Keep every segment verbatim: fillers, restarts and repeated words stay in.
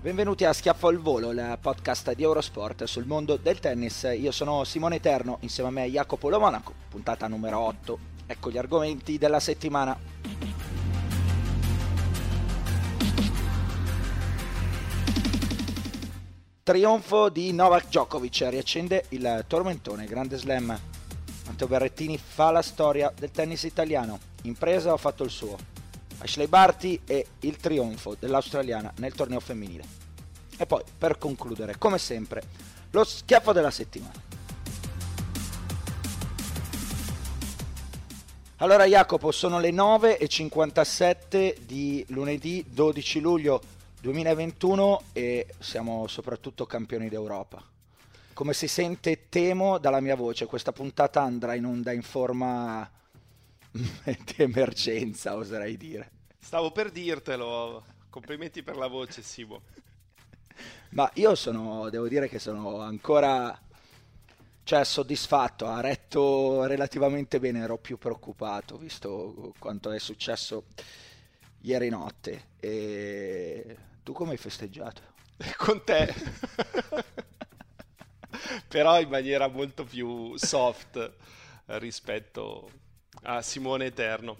Benvenuti a Schiaffo al Volo, il podcast di Eurosport sul mondo del tennis. Io sono Simone Eterno, insieme a me Jacopo Lomonaco, puntata numero otto. Ecco gli argomenti della settimana. Trionfo di Novak Djokovic, riaccende il tormentone, grande slam. Matteo Berrettini fa la storia del tennis italiano, Impresa ha fatto il suo. Ash Barty e il trionfo dell'australiana nel torneo femminile. E poi, per concludere, come sempre, lo schiaffo della settimana. Allora Jacopo, sono le nove e cinquantasette di lunedì dodici luglio duemilaventuno e siamo soprattutto campioni d'Europa. Come si sente, temo, dalla mia voce, questa puntata andrà in onda in forma di emergenza, oserei dire. Stavo per dirtelo, complimenti per la voce, Simo. Ma io sono, devo dire che sono ancora, cioè, soddisfatto, ha retto relativamente bene, ero più preoccupato visto quanto è successo ieri notte. E tu come hai festeggiato? Con te. Però in maniera molto più soft rispetto a Simone Eterno.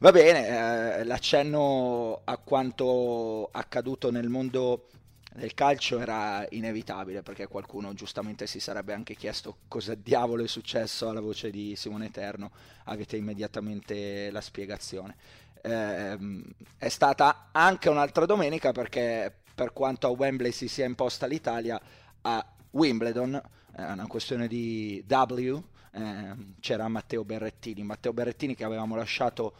Va bene, eh, l'accenno a quanto accaduto nel mondo del calcio era inevitabile, perché qualcuno giustamente si sarebbe anche chiesto cosa diavolo è successo alla voce di Simone Eterno. Avete immediatamente la spiegazione. Eh, è stata anche un'altra domenica, perché per quanto a Wembley si sia imposta l'Italia, a Wimbledon è eh, una questione di W. C'era Matteo Berrettini Matteo Berrettini che avevamo lasciato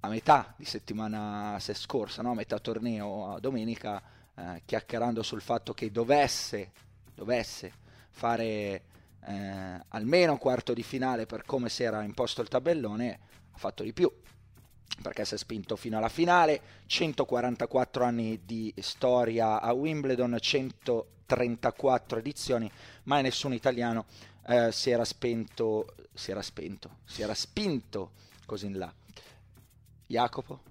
a metà di settimana scorsa, no? A metà torneo, a domenica, eh, chiacchierando sul fatto che dovesse, dovesse fare eh, almeno quarto di finale per come si era imposto il tabellone. Ha fatto di più, perché si è spinto fino alla finale. Centoquarantaquattro anni di storia a Wimbledon, centotrentaquattro edizioni, mai nessun italiano Uh, si era spento, si era spento, si era spinto così in là. Jacopo?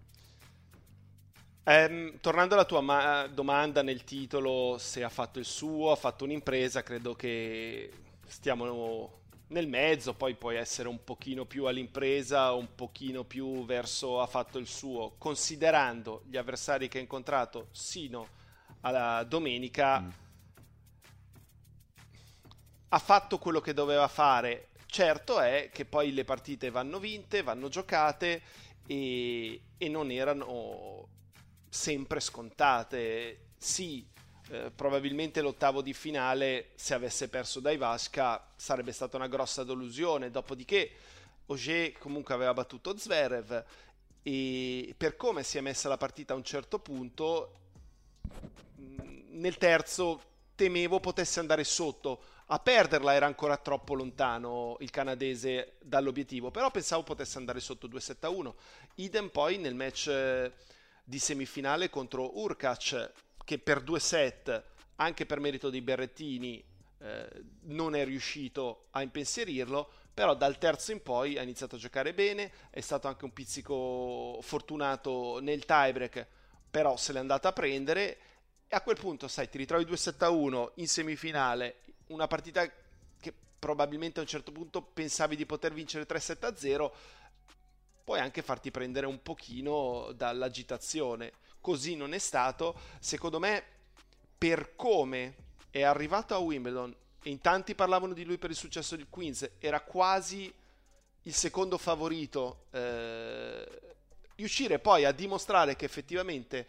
Um, tornando alla tua ma- domanda nel titolo, se ha fatto il suo, ha fatto un'impresa, credo che stiamo nel mezzo, poi puoi essere un pochino più all'impresa, un pochino più verso ha fatto il suo, considerando gli avversari che ha incontrato sino alla domenica. Mm. Ha fatto quello che doveva fare. Certo è che poi le partite vanno vinte, vanno giocate e, e non erano sempre scontate. Sì, eh, probabilmente l'ottavo di finale, se avesse perso dai Vasca, sarebbe stata una grossa delusione. Dopodiché Auger comunque aveva battuto Zverev e per come si è messa la partita a un certo punto, nel terzo temevo potesse andare sotto. A perderla era ancora troppo lontano il canadese dall'obiettivo, però pensavo potesse andare sotto due sette a uno. Idem poi nel match di semifinale contro Hurkacz, che per due set, anche per merito di Berrettini, eh, non è riuscito a impensierirlo, però dal terzo in poi ha iniziato a giocare bene, è stato anche un pizzico fortunato nel tiebreak, però se l'è andata a prendere, e a quel punto sai ti ritrovi due sette a uno in semifinale, una partita che probabilmente a un certo punto pensavi di poter vincere tre sette a zero, puoi anche farti prendere un pochino dall'agitazione. Così non è stato, secondo me, per come è arrivato a Wimbledon, e in tanti parlavano di lui per il successo del Queens, era quasi il secondo favorito, eh, riuscire poi a dimostrare che effettivamente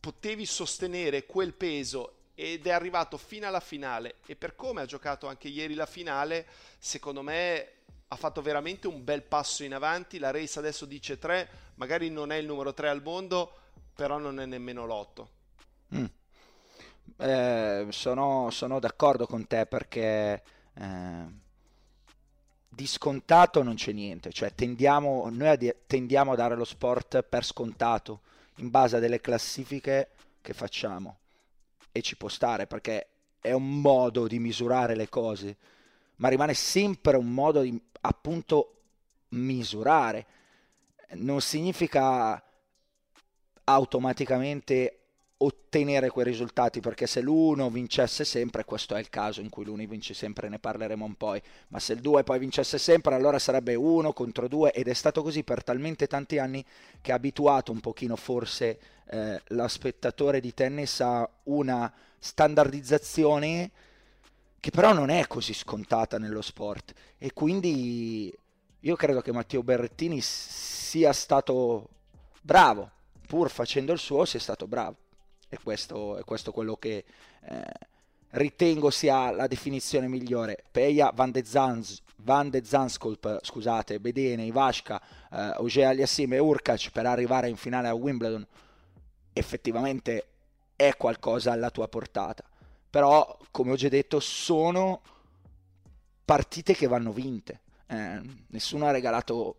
potevi sostenere quel peso, ed è arrivato fino alla finale, e per come ha giocato anche ieri la finale, secondo me ha fatto veramente un bel passo in avanti. La race adesso dice tre, magari non è il numero tre al mondo, però non è nemmeno l'otto. Mm. Eh, sono, sono d'accordo con te, perché eh, di scontato non c'è niente, cioè tendiamo, noi ad, tendiamo a dare lo sport per scontato in base a delle classifiche che facciamo, e ci può stare perché è un modo di misurare le cose, ma rimane sempre un modo di appunto misurare, non significa automaticamente ottenere quei risultati, perché se l'uno vincesse sempre, questo è il caso in cui l'uno vince sempre, ne parleremo un po', ma se il due poi vincesse sempre, allora sarebbe uno contro due, ed è stato così per talmente tanti anni che ha abituato un pochino forse eh, lo spettatore di tennis a una standardizzazione che però non è così scontata nello sport, e quindi io credo che Matteo Berrettini sia stato bravo, pur facendo il suo sia stato bravo. E questo è questo quello che eh, ritengo sia la definizione migliore. Peja, Van de, Zans, Van de Zandschulp, scusate, Bedene, Ivashka, eh, Auger-Aliassime e Hurkacz per arrivare in finale a Wimbledon effettivamente è qualcosa alla tua portata. Però, come ho già detto, sono partite che vanno vinte. Eh, nessuno ha regalato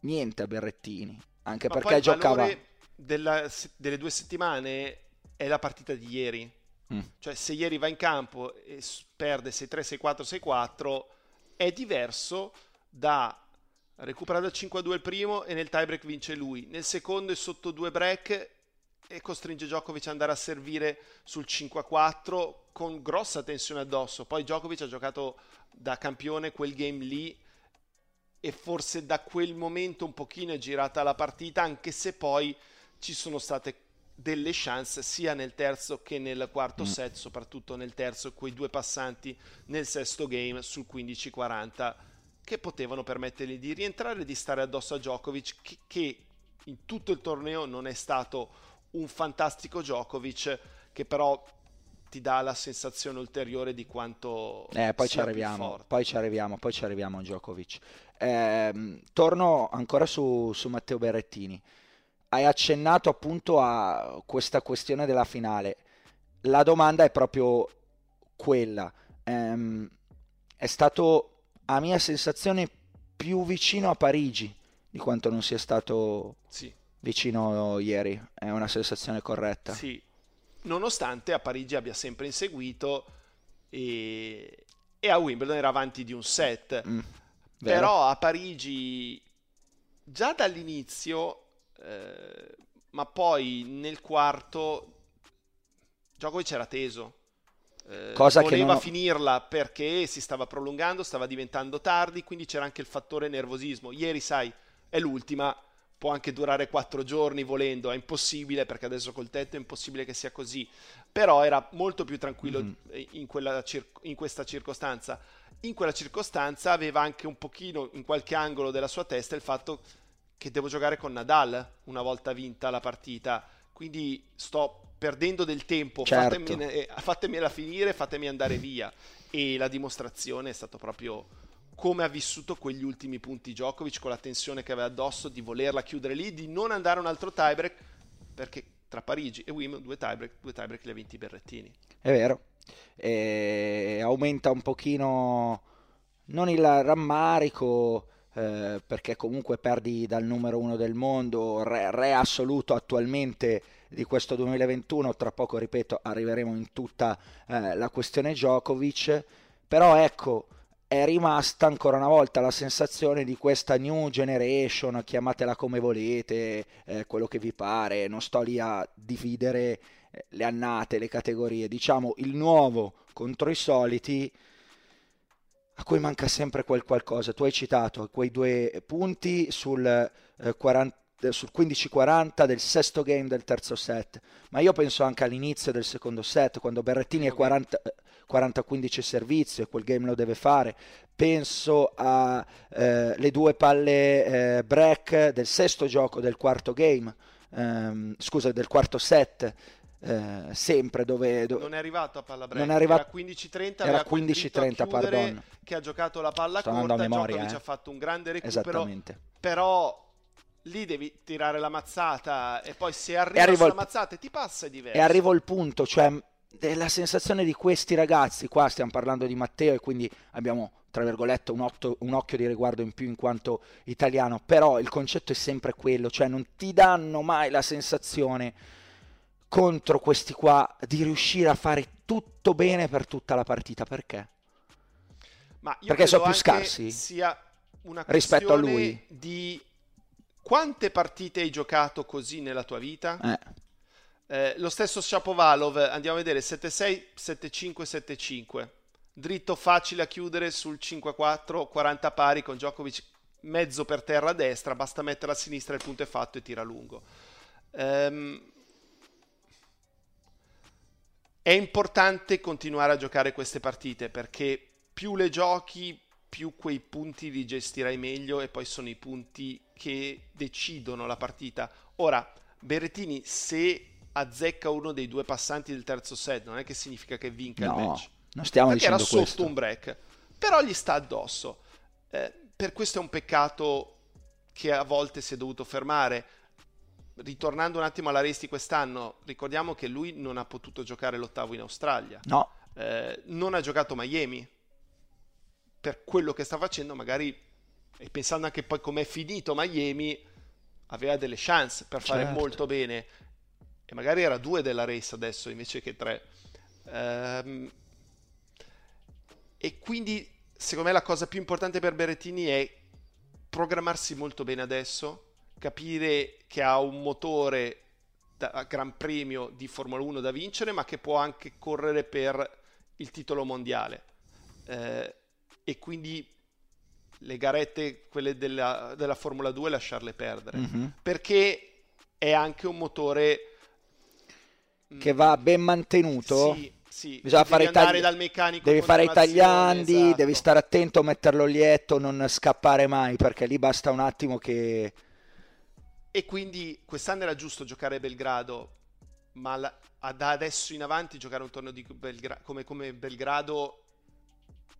niente a Berrettini, anche ma perché giocava... Valore... Della, delle due settimane è la partita di ieri, mm. cioè se ieri va in campo e perde sei tre, sei quattro, sei quattro è diverso da recuperare dal cinque a due il primo e nel tie break vince lui, nel secondo è sotto due break e costringe Djokovic ad andare a servire sul cinque a quattro con grossa tensione addosso. Poi Djokovic ha giocato da campione quel game lì e forse da quel momento un pochino è girata la partita, anche se poi ci sono state delle chance sia nel terzo che nel quarto set, soprattutto nel terzo, quei due passanti nel sesto game sul quindici quaranta che potevano permettergli di rientrare e di stare addosso a Djokovic, che, che in tutto il torneo non è stato un fantastico Djokovic, che però ti dà la sensazione ulteriore di quanto eh, poi sia ci arriviamo, più forte. Poi ci arriviamo, poi ci arriviamo a Djokovic. Eh, torno ancora su, su Matteo Berrettini. Hai accennato appunto a questa questione della finale. La domanda è proprio quella. Ehm, è stato, a mia sensazione, più vicino a Parigi di quanto non sia stato sì. vicino ieri. È una sensazione corretta. Sì, nonostante a Parigi abbia sempre inseguito e, e a Wimbledon era avanti di un set. Mm, però a Parigi già dall'inizio... Eh, ma poi nel quarto Djokovic era teso, eh, cosa voleva che non... finirla perché si stava prolungando, stava diventando tardi, quindi c'era anche il fattore nervosismo. Ieri sai, è l'ultima, può anche durare quattro giorni volendo, è impossibile perché adesso col tetto è impossibile che sia così, però era molto più tranquillo mm-hmm. in, quella cir- in questa circostanza in quella circostanza aveva anche un pochino in qualche angolo della sua testa il fatto che devo giocare con Nadal una volta vinta la partita, quindi sto perdendo del tempo, certo. fatemene, fatemela finire, fatemi andare via. E la dimostrazione è stato proprio come ha vissuto quegli ultimi punti Djokovic, con la tensione che aveva addosso di volerla chiudere lì, di non andare a un altro tiebreak, perché tra Parigi e Wimbledon due tiebreak, due tiebreak li ha vinti Berrettini. È vero, e aumenta un pochino non il rammarico, Eh, perché comunque perdi dal numero uno del mondo, re, re assoluto attualmente di questo duemilaventuno, tra poco ripeto arriveremo in tutta eh, la questione Djokovic, però ecco è rimasta ancora una volta la sensazione di questa new generation, chiamatela come volete, eh, quello che vi pare, non sto lì a dividere le annate, le categorie, diciamo il nuovo contro i soliti, a cui manca sempre quel qualcosa. Tu hai citato quei due punti sul, eh, quaranta, sul quindici quaranta del sesto game del terzo set, ma io penso anche all'inizio del secondo set, quando Berrettini è quaranta quindici servizio e quel game lo deve fare. Penso alle eh, due palle eh, break del sesto gioco del quarto game, ehm, scusa del quarto set, eh, sempre dove, dove non è arrivato a palla break, non è arrivato... era quindici trenta, era quindici trenta, pardon, che ha giocato la palla Sto corta, memoria, Djokovic eh. ha fatto un grande recupero, però lì devi tirare la mazzata e poi se arriva la il... mazzata e ti passa è diverso. E arrivo il punto, cioè la sensazione di questi ragazzi qua, stiamo parlando di Matteo e quindi abbiamo tra virgolette un, otto, un occhio di riguardo in più in quanto italiano, però il concetto è sempre quello, cioè non ti danno mai la sensazione contro questi qua di riuscire a fare tutto bene per tutta la partita, perché? Ma io perché sono più scarsi sia una rispetto a lui di quante partite hai giocato così nella tua vita? eh Eh, lo stesso Shapovalov, andiamo a vedere, sette sei, sette cinque, sette cinque, dritto facile a chiudere sul cinque quattro, quaranta pari con Djokovic mezzo per terra a destra, basta mettere a sinistra, il punto è fatto e tira lungo. Ehm... È importante continuare a giocare queste partite, perché più le giochi più quei punti li gestirai meglio e poi sono i punti che decidono la partita. Ora, Berrettini, se azzecca uno dei due passanti del terzo set, non è che significa che vinca no, il match, non stiamo perché dicendo era sotto questo. Un break, però gli sta addosso, eh, per questo è un peccato che a volte si è dovuto fermare. Ritornando un attimo alla Resti quest'anno, ricordiamo che lui non ha potuto giocare l'ottavo in Australia, no. eh, non ha giocato Miami per quello che sta facendo, magari, e pensando anche poi com'è finito Miami, aveva delle chance per fare certo. molto bene, e magari era due della Race adesso invece che tre, um, e quindi secondo me la cosa più importante per Berrettini è programmarsi molto bene adesso, capire che ha un motore da Gran Premio di Formula uno da vincere, ma che può anche correre per il titolo mondiale, uh, e quindi le garette, quelle della, della Formula due, lasciarle perdere, mm-hmm. perché è anche un motore che va ben mantenuto, sì, sì. bisogna fare i tagli... dal meccanico, devi fare i tagliandi, esatto. devi stare attento a metterlo lieto, non scappare mai, perché lì basta un attimo che... E quindi quest'anno era giusto giocare Belgrado, ma la... da adesso in avanti giocare un torneo di Belgra... come, come Belgrado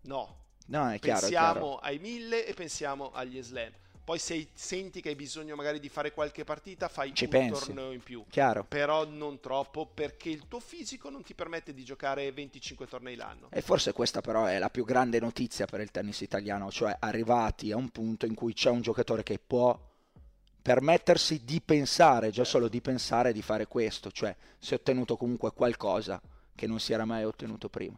no, no è chiaro, pensiamo è chiaro. ai mille e pensiamo agli slam. Poi se senti che hai bisogno magari di fare qualche partita, fai Ci un pensi. torneo in più. Chiaro. Però non troppo, perché il tuo fisico non ti permette di giocare venticinque tornei l'anno. E forse questa però è la più grande notizia per il tennis italiano, cioè arrivati a un punto in cui c'è un giocatore che può permettersi di pensare, già solo di pensare di fare questo, cioè si è ottenuto comunque qualcosa che non si era mai ottenuto prima.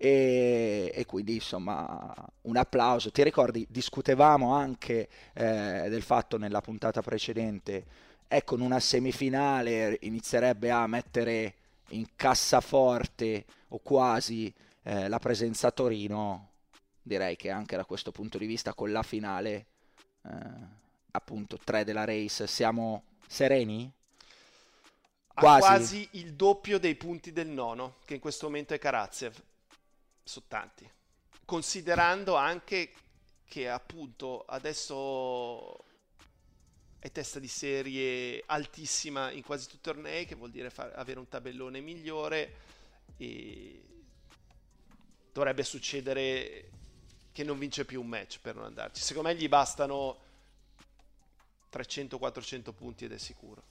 E, e quindi insomma un applauso. Ti ricordi, discutevamo anche eh, del fatto nella puntata precedente, ecco, in una semifinale inizierebbe a mettere in cassaforte o quasi eh, la presenza a Torino. Direi che anche da questo punto di vista, con la finale eh, appunto tre della Race, siamo sereni? Quasi. Ha quasi il doppio dei punti del nono, che in questo momento è Karatsev, sono tanti, considerando anche che appunto adesso è testa di serie altissima in quasi tutti i tornei, che vuol dire far, avere un tabellone migliore, e dovrebbe succedere che non vince più un match per non andarci. Secondo me gli bastano trecento quattrocento punti ed è sicuro.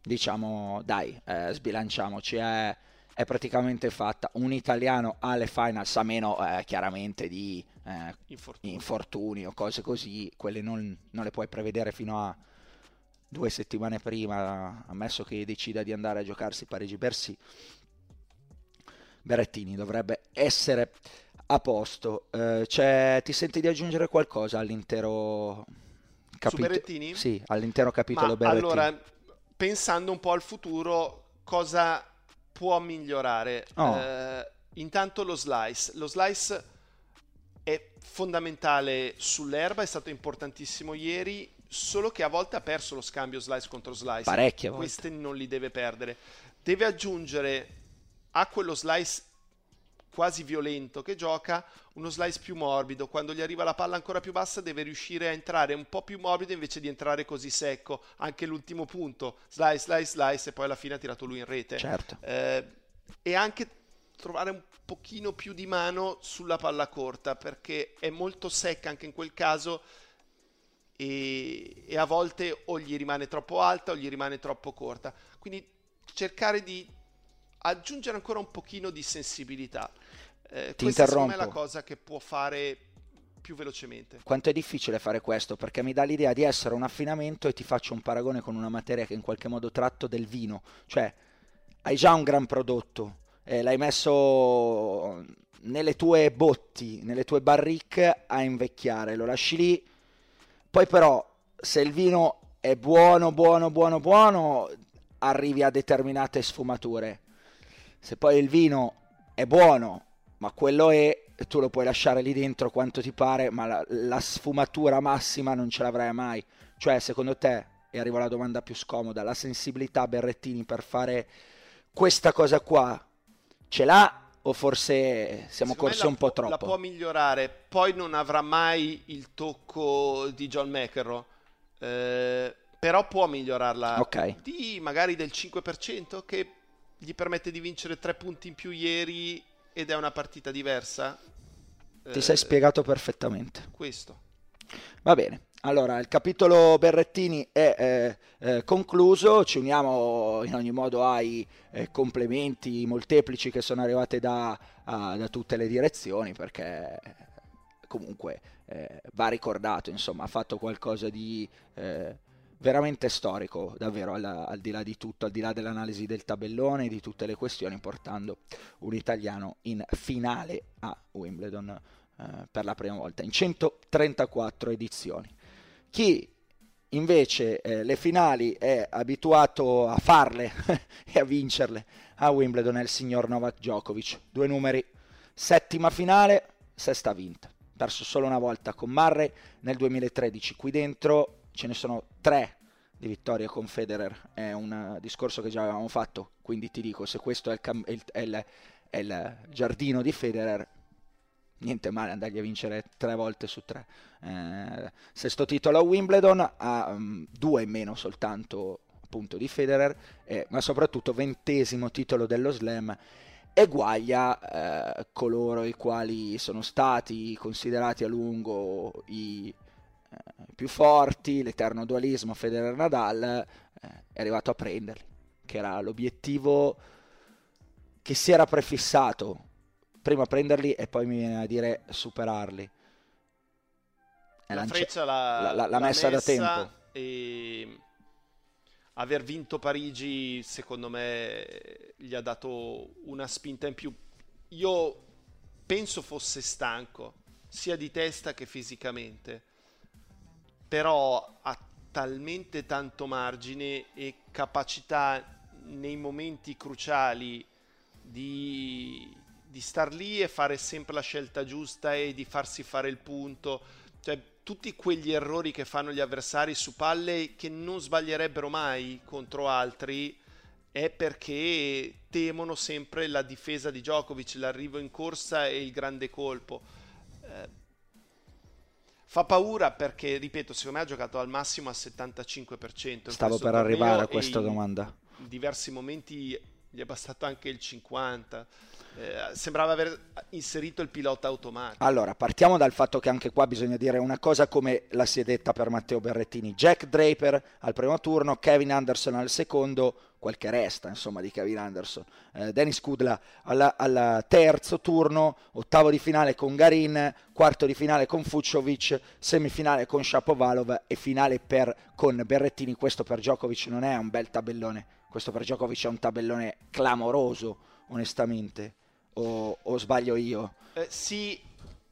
Diciamo dai, eh, sbilanciamoci, è, è praticamente fatta. Un italiano alle finals, a meno eh, chiaramente di eh, infortuni. infortuni o cose così, quelle non, non le puoi prevedere fino a due settimane prima, ammesso che decida di andare a giocarsi Parigi-Bercy. Berrettini dovrebbe essere A posto, eh, cioè, ti senti di aggiungere qualcosa all'intero capitolo? Su Berrettini? Sì, all'intero capitolo Berrettini. Allora, pensando un po' al futuro, cosa può migliorare? Oh. Eh, intanto lo slice. Lo slice è fondamentale sull'erba, è stato importantissimo ieri, solo che a volte ha perso lo scambio slice contro slice. Parecchie volte. Queste non li deve perdere. Deve aggiungere a quello slice quasi violento che gioca uno slice più morbido. Quando gli arriva la palla ancora più bassa deve riuscire a entrare un po' più morbido invece di entrare così secco. Anche l'ultimo punto slice, slice, slice e poi alla fine ha tirato lui in rete. Certo. Eh, e anche trovare un pochino più di mano sulla palla corta, perché è molto secca anche in quel caso e, e a volte o gli rimane troppo alta o gli rimane troppo corta, quindi cercare di aggiungere ancora un pochino di sensibilità. Eh, Ti questa interrompo. Secondo me è la cosa che può fare più velocemente. Quanto è difficile fare questo, perché mi dà l'idea di essere un affinamento e ti faccio un paragone con una materia che in qualche modo tratto del vino. Cioè, hai già un gran prodotto, eh, l'hai messo nelle tue botti, nelle tue barrique a invecchiare, lo lasci lì, poi però se il vino è buono, buono, buono, buono, arrivi a determinate sfumature. Se poi il vino è buono, ma quello è, tu lo puoi lasciare lì dentro quanto ti pare, ma la, la sfumatura massima non ce l'avrai mai. Cioè, secondo te, e arrivo alla domanda più scomoda, la sensibilità Berrettini per fare questa cosa qua ce l'ha o forse siamo corsi un po' troppo? La può migliorare, poi non avrà mai il tocco di John McEnroe, eh, però può migliorarla, okay, di magari del cinque per cento che gli permette di vincere tre punti in più ieri ed è una partita diversa. Ti eh, sei spiegato perfettamente. Questo. Va bene. Allora, il capitolo Berrettini è eh, eh, concluso. Ci uniamo in ogni modo ai eh, complimenti molteplici che sono arrivati da, a, da tutte le direzioni, perché comunque eh, va ricordato, insomma, ha fatto qualcosa di... Eh, veramente storico, davvero, al, al di là di tutto, al di là dell'analisi del tabellone, di tutte le questioni, portando un italiano in finale a Wimbledon eh, per la prima volta in centotrentaquattro edizioni. Chi invece eh, le finali è abituato a farle e a vincerle a Wimbledon è il signor Novak Djokovic, due numeri, settima finale, sesta vinta, perso solo una volta con Murray nel duemilatredici, qui dentro ce ne sono tre di vittorie con Federer, è un discorso che già avevamo fatto, quindi ti dico, se questo è il, cam- il, è il, è il giardino di Federer, niente male andargli a vincere tre volte su tre. Eh, sesto titolo a Wimbledon, ha um, due in meno soltanto appunto di Federer, eh, ma soprattutto ventesimo titolo dello Slam, e guaglia eh, coloro i quali sono stati considerati a lungo i... più forti, l'eterno dualismo Federer-Nadal, eh, è arrivato a prenderli, che era l'obiettivo che si era prefissato, prima prenderli e poi mi viene a dire superarli. È la freccia l'ha la, la, la messa, messa da tempo. E aver vinto Parigi secondo me gli ha dato una spinta in più. Io penso fosse stanco sia di testa che fisicamente, però ha talmente tanto margine e capacità nei momenti cruciali di, di star lì e fare sempre la scelta giusta e di farsi fare il punto. Cioè, tutti quegli errori che fanno gli avversari su palle che non sbaglierebbero mai contro altri è perché temono sempre la difesa di Djokovic, l'arrivo in corsa e il grande colpo. Eh, Fa paura perché, ripeto, secondo me ha giocato al massimo al settantacinque per cento. Stavo per arrivare a questa domanda. In diversi momenti gli è bastato anche il cinquanta per cento. Eh, sembrava aver inserito il pilota automatico. Allora, partiamo dal fatto che anche qua bisogna dire una cosa come la si è detta per Matteo Berrettini. Jack Draper al primo turno, Kevin Anderson al secondo, quel che resta insomma di Kevin Anderson. Eh, Dennis Kudla al terzo turno, ottavo di finale con Garin, quarto di finale con Fucsovics, semifinale con Shapovalov e finale per, con Berrettini. Questo per Djokovic non è un bel tabellone, questo per Djokovic è un tabellone clamoroso, onestamente, o, o sbaglio io? Eh, sì,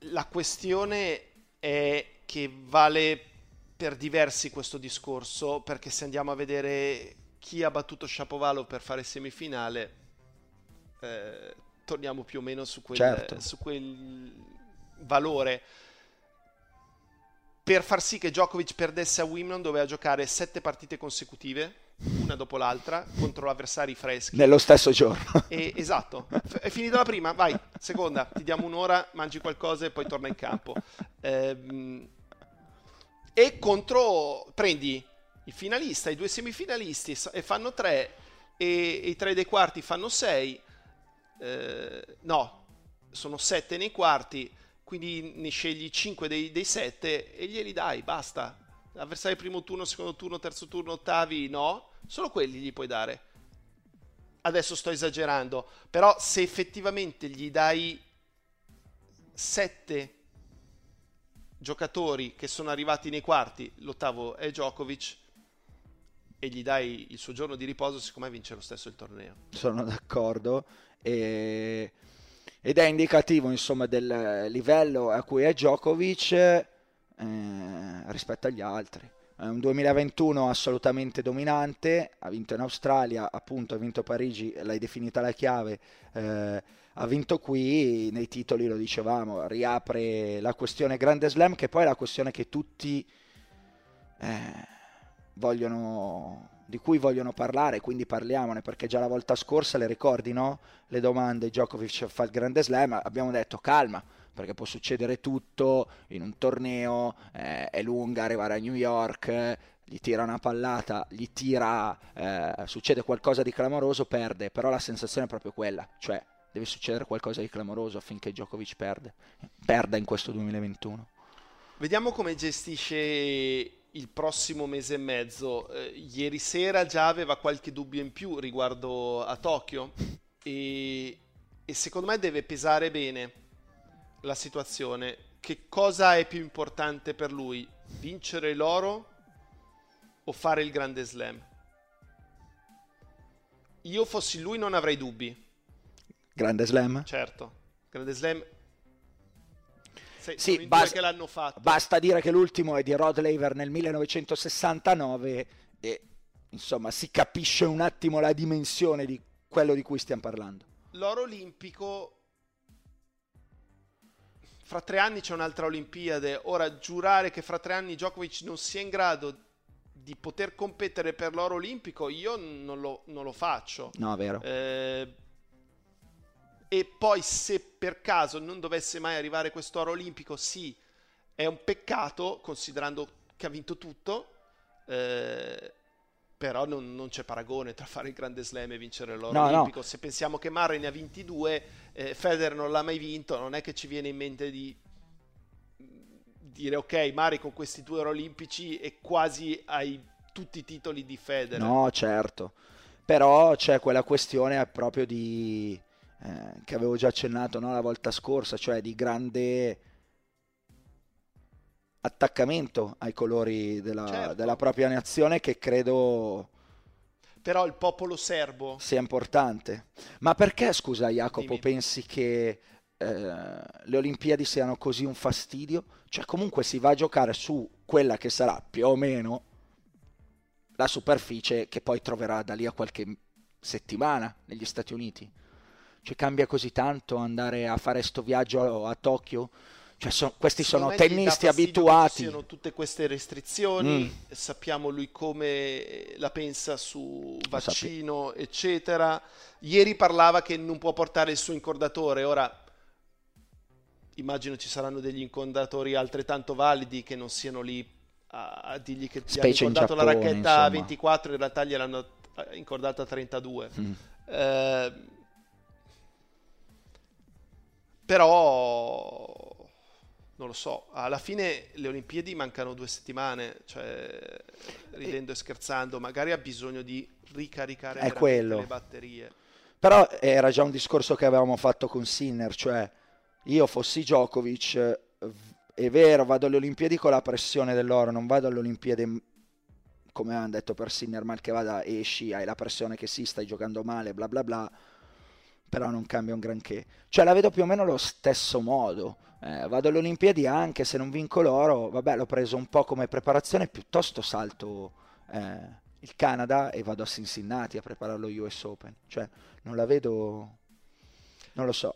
la questione è che vale per diversi questo discorso, perché se andiamo a vedere chi ha battuto Shapovalov per fare semifinale, eh, torniamo più o meno su quel, certo. su quel valore. Per far sì che Djokovic perdesse a Wimbledon doveva giocare sette partite consecutive, una dopo l'altra, contro avversari freschi. Nello stesso giorno. E, esatto. F- è finita la prima, vai, seconda, ti diamo un'ora, mangi qualcosa e poi torna in campo. Ehm, e contro, prendi il finalista, i due semifinalisti e fanno tre, e, e i tre dei quarti fanno sei, eh, no, sono sette nei quarti. Quindi ne scegli cinque dei, dei sette e glieli dai, basta. Avversari primo turno, secondo turno, terzo turno, ottavi, no. Solo quelli gli puoi dare. Adesso sto esagerando. Però se effettivamente gli dai sette giocatori che sono arrivati nei quarti, l'ottavo è Djokovic, e gli dai il suo giorno di riposo, siccome vince lo stesso il torneo. Sono d'accordo. E... Ed è indicativo, insomma, del livello a cui è Djokovic eh, rispetto agli altri. È un duemilaventuno assolutamente dominante, ha vinto in Australia, appunto, ha vinto Parigi, l'hai definita la chiave, eh, ha vinto qui, nei titoli lo dicevamo, riapre la questione Grande Slam, che poi è la questione che tutti eh, vogliono... di cui vogliono parlare, quindi parliamone, perché già la volta scorsa, le ricordi, no? Le domande, Djokovic fa il Grande Slam, abbiamo detto calma, perché può succedere tutto in un torneo, eh, è lunga arrivare a New York, gli tira una pallata, gli tira, eh, succede qualcosa di clamoroso, perde, però la sensazione è proprio quella, cioè deve succedere qualcosa di clamoroso affinché Djokovic perde, perda in questo duemilaventuno. Vediamo come gestisce... il prossimo mese e mezzo. Eh, ieri sera già aveva qualche dubbio in più riguardo a Tokyo e, e secondo me deve pesare bene la situazione. Che cosa è più importante per lui? Vincere l'oro o fare il Grande Slam? Io fossi lui non avrei dubbi. Grande Slam? Certo, Grande Slam. Sì, bas- che l'hanno fatto. Basta dire che l'ultimo è di Rod Laver nel millenovecentosessantanove e insomma si capisce un attimo la dimensione di quello di cui stiamo parlando. L'oro olimpico, fra tre anni c'è un'altra Olimpiade, ora giurare che fra tre anni Djokovic non sia in grado di poter competere per l'oro olimpico io non lo, non lo faccio. No, è vero. Eh, E poi se per caso non dovesse mai arrivare quest'oro olimpico, sì, è un peccato, considerando che ha vinto tutto, eh, però non, non c'è paragone tra fare il Grande Slam e vincere l'oro no, olimpico. No. Se pensiamo che Murray ne ha vintidue, eh, Federer non l'ha mai vinto, non è che ci viene in mente di dire ok, Murray con questi due oro olimpici e quasi hai tutti i titoli di Federer. No, certo, però c'è quella questione proprio di... Eh, che avevo già accennato, no, la volta scorsa, cioè di grande attaccamento ai colori della, certo. della propria nazione, che credo però il popolo serbo sia importante. Ma perché, scusa Jacopo, Dimmi. pensi che eh, le Olimpiadi siano così un fastidio? Cioè comunque si va a giocare su quella che sarà più o meno la superficie che poi troverà da lì a qualche settimana negli Stati Uniti. Cioè cambia così tanto andare a fare sto viaggio a Tokyo? Cioè so, questi sono tennisti abituati. Ci sono tutte queste restrizioni, mm. sappiamo lui come la pensa su vaccino, eccetera. Ieri parlava che non può portare il suo incordatore, ora immagino ci saranno degli incordatori altrettanto validi che non siano lì a, a dirgli che ti ha incordato la racchetta insomma. a ventiquattro, in realtà gliel'hanno incordata a trentadue. Mm. Eh, Però non lo so, alla fine le Olimpiadi mancano due settimane, cioè ridendo e, e scherzando, magari ha bisogno di ricaricare le batterie. Però era già un discorso che avevamo fatto con Sinner, cioè io fossi Djokovic, è vero, vado alle Olimpiadi con la pressione dell'oro, non vado alle Olimpiadi come hanno detto per Sinner, mal che vada esci, hai la pressione che si stai giocando male, bla bla bla. però non cambia un granché. Cioè la vedo più o meno allo stesso modo. Eh, vado alle Olimpiadi anche se non vinco l'oro, vabbè, l'ho preso un po' come preparazione, piuttosto salto eh, il Canada e vado a Cincinnati a preparare lo U S Open. Cioè non la vedo, non lo so.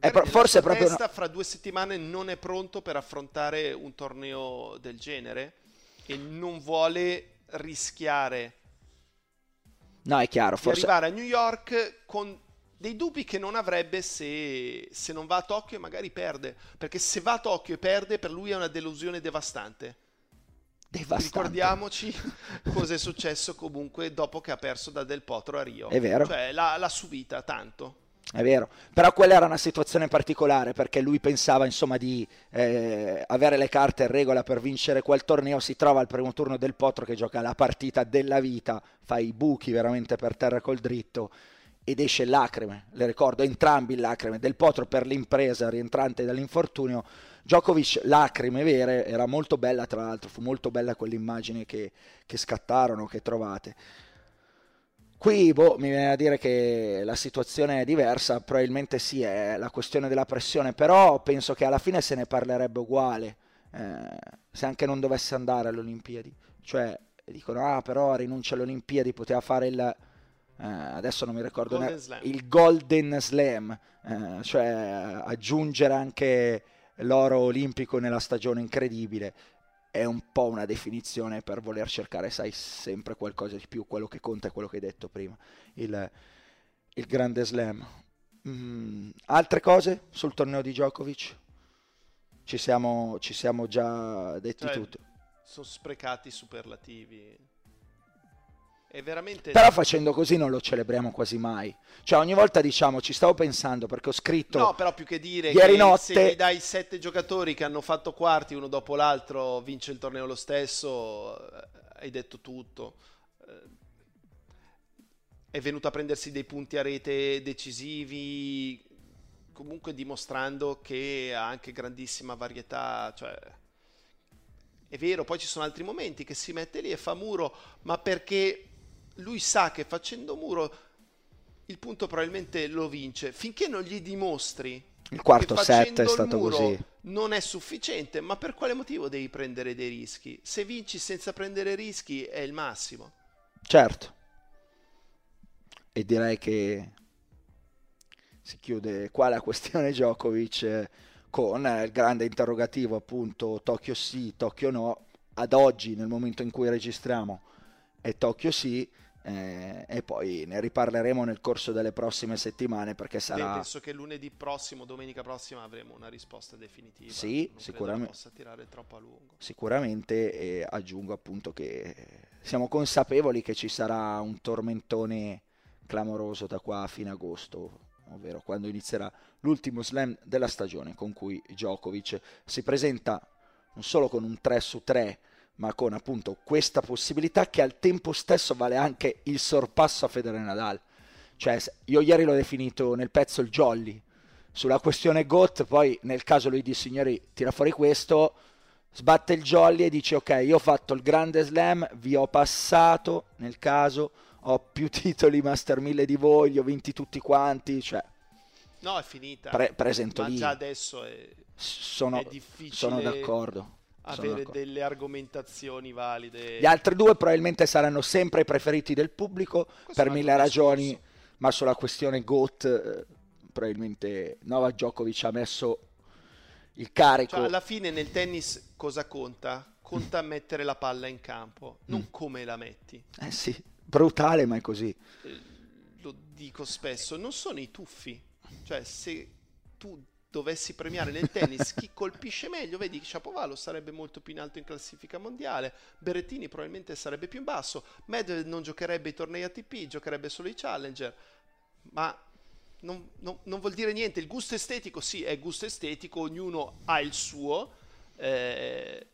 È pro- forse proprio no. Fra due settimane non è pronto per affrontare un torneo del genere e non vuole rischiare, no, è chiaro, di forse... arrivare a New York con dei dubbi che non avrebbe se, se non va a Tokyo e magari perde, perché se va a Tokyo e perde per lui è una delusione devastante. Devastante. Ricordiamoci cosa è successo comunque dopo che ha perso da Del Potro a Rio. È vero. Cioè l'ha, l'ha subita tanto. È vero, però quella era una situazione particolare perché lui pensava insomma di eh, avere le carte in regola per vincere quel torneo, si trova al primo turno Del Potro che gioca la partita della vita, fa i buchi veramente per terra col dritto ed esce lacrime, le ricordo, entrambi lacrime, Del Potro per l'impresa rientrante dall'infortunio, Djokovic lacrime vere, era molto bella tra l'altro, fu molto bella quell'immagine che, che scattarono, che trovate. Qui boh, mi viene a dire che la situazione è diversa, probabilmente sì, è la questione della pressione, però penso che alla fine se ne parlerebbe uguale, eh, se anche non dovesse andare alle Olimpiadi. Cioè dicono, ah però rinuncia alle Olimpiadi, poteva fare il, eh, adesso non mi ricordo, Golden ne- il Golden Slam, eh, cioè aggiungere anche l'oro olimpico nella stagione incredibile. È un po' una definizione per voler cercare, sai, sempre qualcosa di più. Quello che conta è quello che hai detto prima, il, il grande slam. Mm, altre cose sul torneo di Djokovic? Ci siamo, ci siamo già detti, cioè, tutto. Sono sprecati superlativi. È veramente... Però facendo così non lo celebriamo quasi mai. Cioè ogni volta diciamo, ci stavo pensando perché ho scritto... No, però più che dire ieri che notte... se gli dai sette giocatori che hanno fatto quarti uno dopo l'altro, vince il torneo lo stesso, hai detto tutto. È venuto a prendersi dei punti a rete decisivi, comunque dimostrando che ha anche grandissima varietà, cioè... È vero, poi ci sono altri momenti che si mette lì e fa muro, ma perché... lui sa che facendo muro il punto probabilmente lo vince. Finché non gli dimostri il quarto set è stato così, non è sufficiente, ma per quale motivo devi prendere dei rischi? Se vinci senza prendere rischi è il massimo. Certo. E direi che si chiude qua la questione Djokovic con il grande interrogativo, appunto, Tokyo sì, Tokyo no. Ad oggi, nel momento in cui registriamo, è Tokyo sì. Eh, e poi ne riparleremo nel corso delle prossime settimane perché sarà... Beh, penso che lunedì prossimo, domenica prossima avremo una risposta definitiva. Sì, non sicuramente possa tirare troppo a lungo. Sicuramente, e aggiungo appunto che siamo consapevoli che ci sarà un tormentone clamoroso da qua a fine agosto, ovvero quando inizierà l'ultimo slam della stagione con cui Djokovic si presenta non solo con un tre su tre ma con appunto questa possibilità che al tempo stesso vale anche il sorpasso a Federer e Nadal. Cioè io ieri l'ho definito nel pezzo il jolly sulla questione GOAT, poi nel caso lui di signori tira fuori questo, sbatte il jolly e dice ok, io ho fatto il grande slam, vi ho passato, nel caso ho più titoli Master mille di voi, li ho vinti tutti quanti, cioè no, è finita. Pre- presento ma lì. Già adesso è, sono, è difficile, sono d'accordo, avere delle argomentazioni valide. Gli altri due probabilmente saranno sempre i preferiti del pubblico, questo per mille ragioni, discorso. Ma sulla questione GOAT eh, probabilmente Novak Djokovic ha messo il carico. Cioè, alla fine nel tennis cosa conta? Conta mm. mettere la palla in campo, non mm. come la metti. Eh sì, brutale ma è così. Eh, lo dico spesso, non sono i tuffi. Cioè se tu dovessi premiare nel tennis chi colpisce meglio, vedi che Shapovalov sarebbe molto più in alto in classifica mondiale, Berrettini probabilmente sarebbe più in basso, Medvedev non giocherebbe i tornei A T P, giocherebbe solo i Challenger, ma non, non, non vuol dire niente, il gusto estetico sì, è gusto estetico, ognuno ha il suo, eh,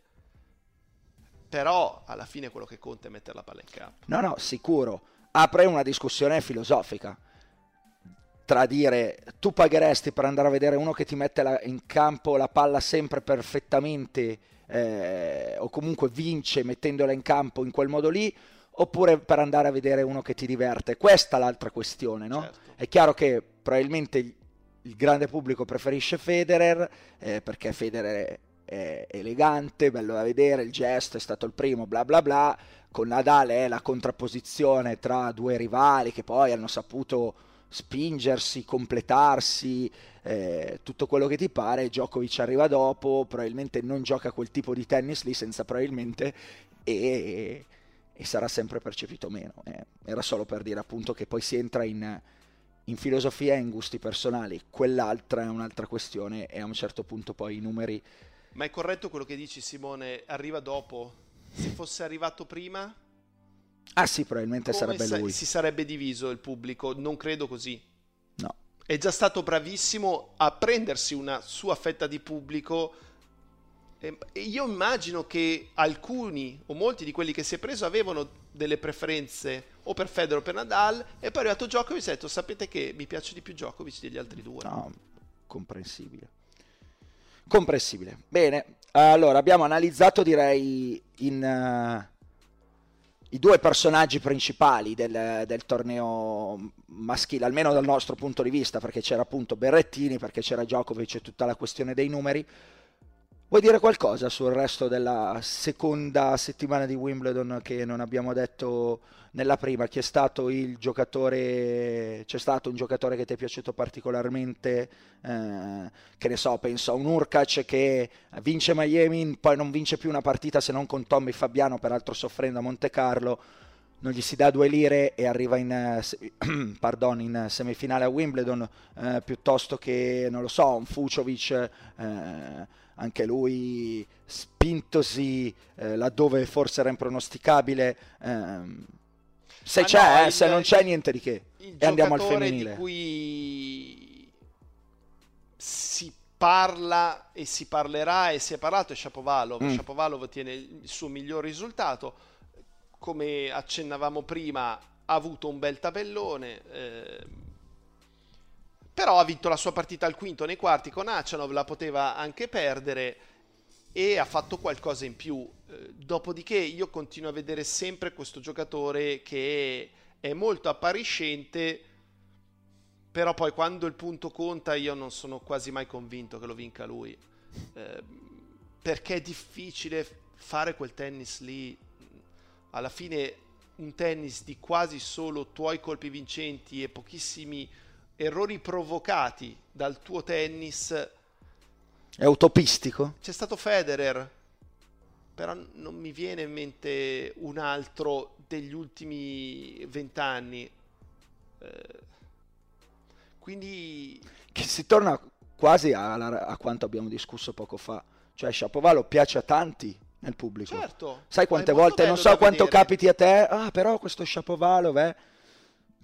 però alla fine quello che conta è mettere la palla in campo. No, no, sicuro, apre una discussione filosofica, tra dire tu pagheresti per andare a vedere uno che ti mette la, in campo la palla sempre perfettamente eh, o comunque vince mettendola in campo in quel modo lì, oppure per andare a vedere uno che ti diverte. Questa è l'altra questione, no? Certo. È chiaro che probabilmente il, il grande pubblico preferisce Federer, eh, perché Federer è elegante, bello da vedere, il gesto è stato il primo, bla bla bla. Con Nadal è la contrapposizione tra due rivali che poi hanno saputo spingersi, completarsi, eh, tutto quello che ti pare. Djokovic arriva dopo, probabilmente non gioca quel tipo di tennis lì, senza probabilmente, e, e sarà sempre percepito meno. Eh, era solo per dire appunto che poi si entra in, in filosofia e in gusti personali. Quell'altra è un'altra questione, e a un certo punto poi i numeri... Ma è corretto quello che dici, Simone? Arriva dopo. Se fosse arrivato prima... Ah sì, probabilmente come sarebbe sa- lui. Si sarebbe diviso il pubblico, non credo così. No. È già stato bravissimo a prendersi una sua fetta di pubblico, e io immagino che alcuni o molti di quelli che si è preso avevano delle preferenze o per Federer o per Nadal, e poi è arrivato Djokovic e ha detto: sapete che mi piace di più Djokovic degli altri due. No, comprensibile. Comprensibile. Bene, allora abbiamo analizzato, direi, in... Uh... i due personaggi principali del, del torneo maschile, almeno dal nostro punto di vista, perché c'era appunto Berrettini, perché c'era Djokovic e tutta la questione dei numeri. Vuoi dire qualcosa sul resto della seconda settimana di Wimbledon che non abbiamo detto nella prima? Chi è stato il giocatore? C'è stato un giocatore che ti è piaciuto particolarmente? Eh, che ne so, penso a un Hurkacz che vince Miami, poi non vince più una partita se non con Tommy Fabiano, peraltro soffrendo a Monte Carlo, non gli si dà due lire e arriva in, pardon, in semifinale a Wimbledon, eh, piuttosto che, non lo so, un Fucsovics, eh, anche lui spintosi eh, laddove forse era impronosticabile, ehm, se ah c'è, no, eh, il, se non c'è niente di che. E andiamo al femminile. Di cui si parla e si parlerà e si è parlato è Shapovalov. Mm. Shapovalov tiene il suo miglior risultato. Come accennavamo prima, ha avuto un bel tabellone, eh, però ha vinto la sua partita al quinto nei quarti con Achanov, la poteva anche perdere e ha fatto qualcosa in più. Eh, dopodiché io continuo a vedere sempre questo giocatore che è molto appariscente, però poi quando il punto conta io non sono quasi mai convinto che lo vinca lui, eh, perché è difficile fare quel tennis lì. Alla fine un tennis di quasi solo tuoi colpi vincenti e pochissimi errori provocati dal tuo tennis è utopistico. C'è stato Federer, però non mi viene in mente un altro degli ultimi vent'anni, quindi che si torna quasi a, a quanto abbiamo discusso poco fa, cioè Shapovalov piace a tanti nel pubblico. Certo, sai quante volte, non so quanto vedere. Capiti a te, ah però questo Shapovalov, eh,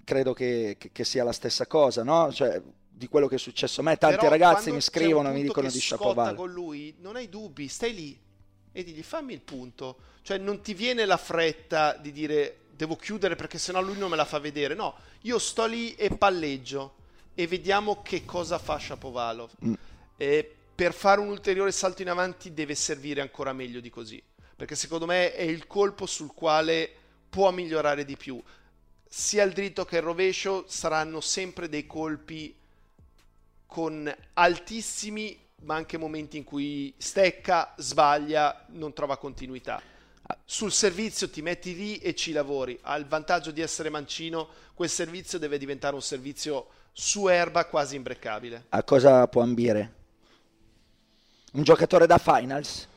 credo che, che, che sia la stessa cosa, no? Cioè, di quello che è successo a me, tanti però ragazzi mi scrivono e mi dicono di Shapovalov. Con lui non hai dubbi, stai lì e digli fammi il punto, cioè non ti viene la fretta di dire devo chiudere perché sennò lui non me la fa vedere, no, io sto lì e palleggio e vediamo che cosa fa Shapovalov. Mm. E per fare un ulteriore salto in avanti deve servire ancora meglio di così, perché secondo me è il colpo sul quale può migliorare di più. Sia il dritto che il rovescio saranno sempre dei colpi con altissimi, ma anche momenti in cui stecca, sbaglia, non trova continuità. Sul servizio ti metti lì e ci lavori. Ha il vantaggio di essere mancino, quel servizio deve diventare un servizio su erba quasi imbreccabile. A cosa può ambire? Un giocatore da finals,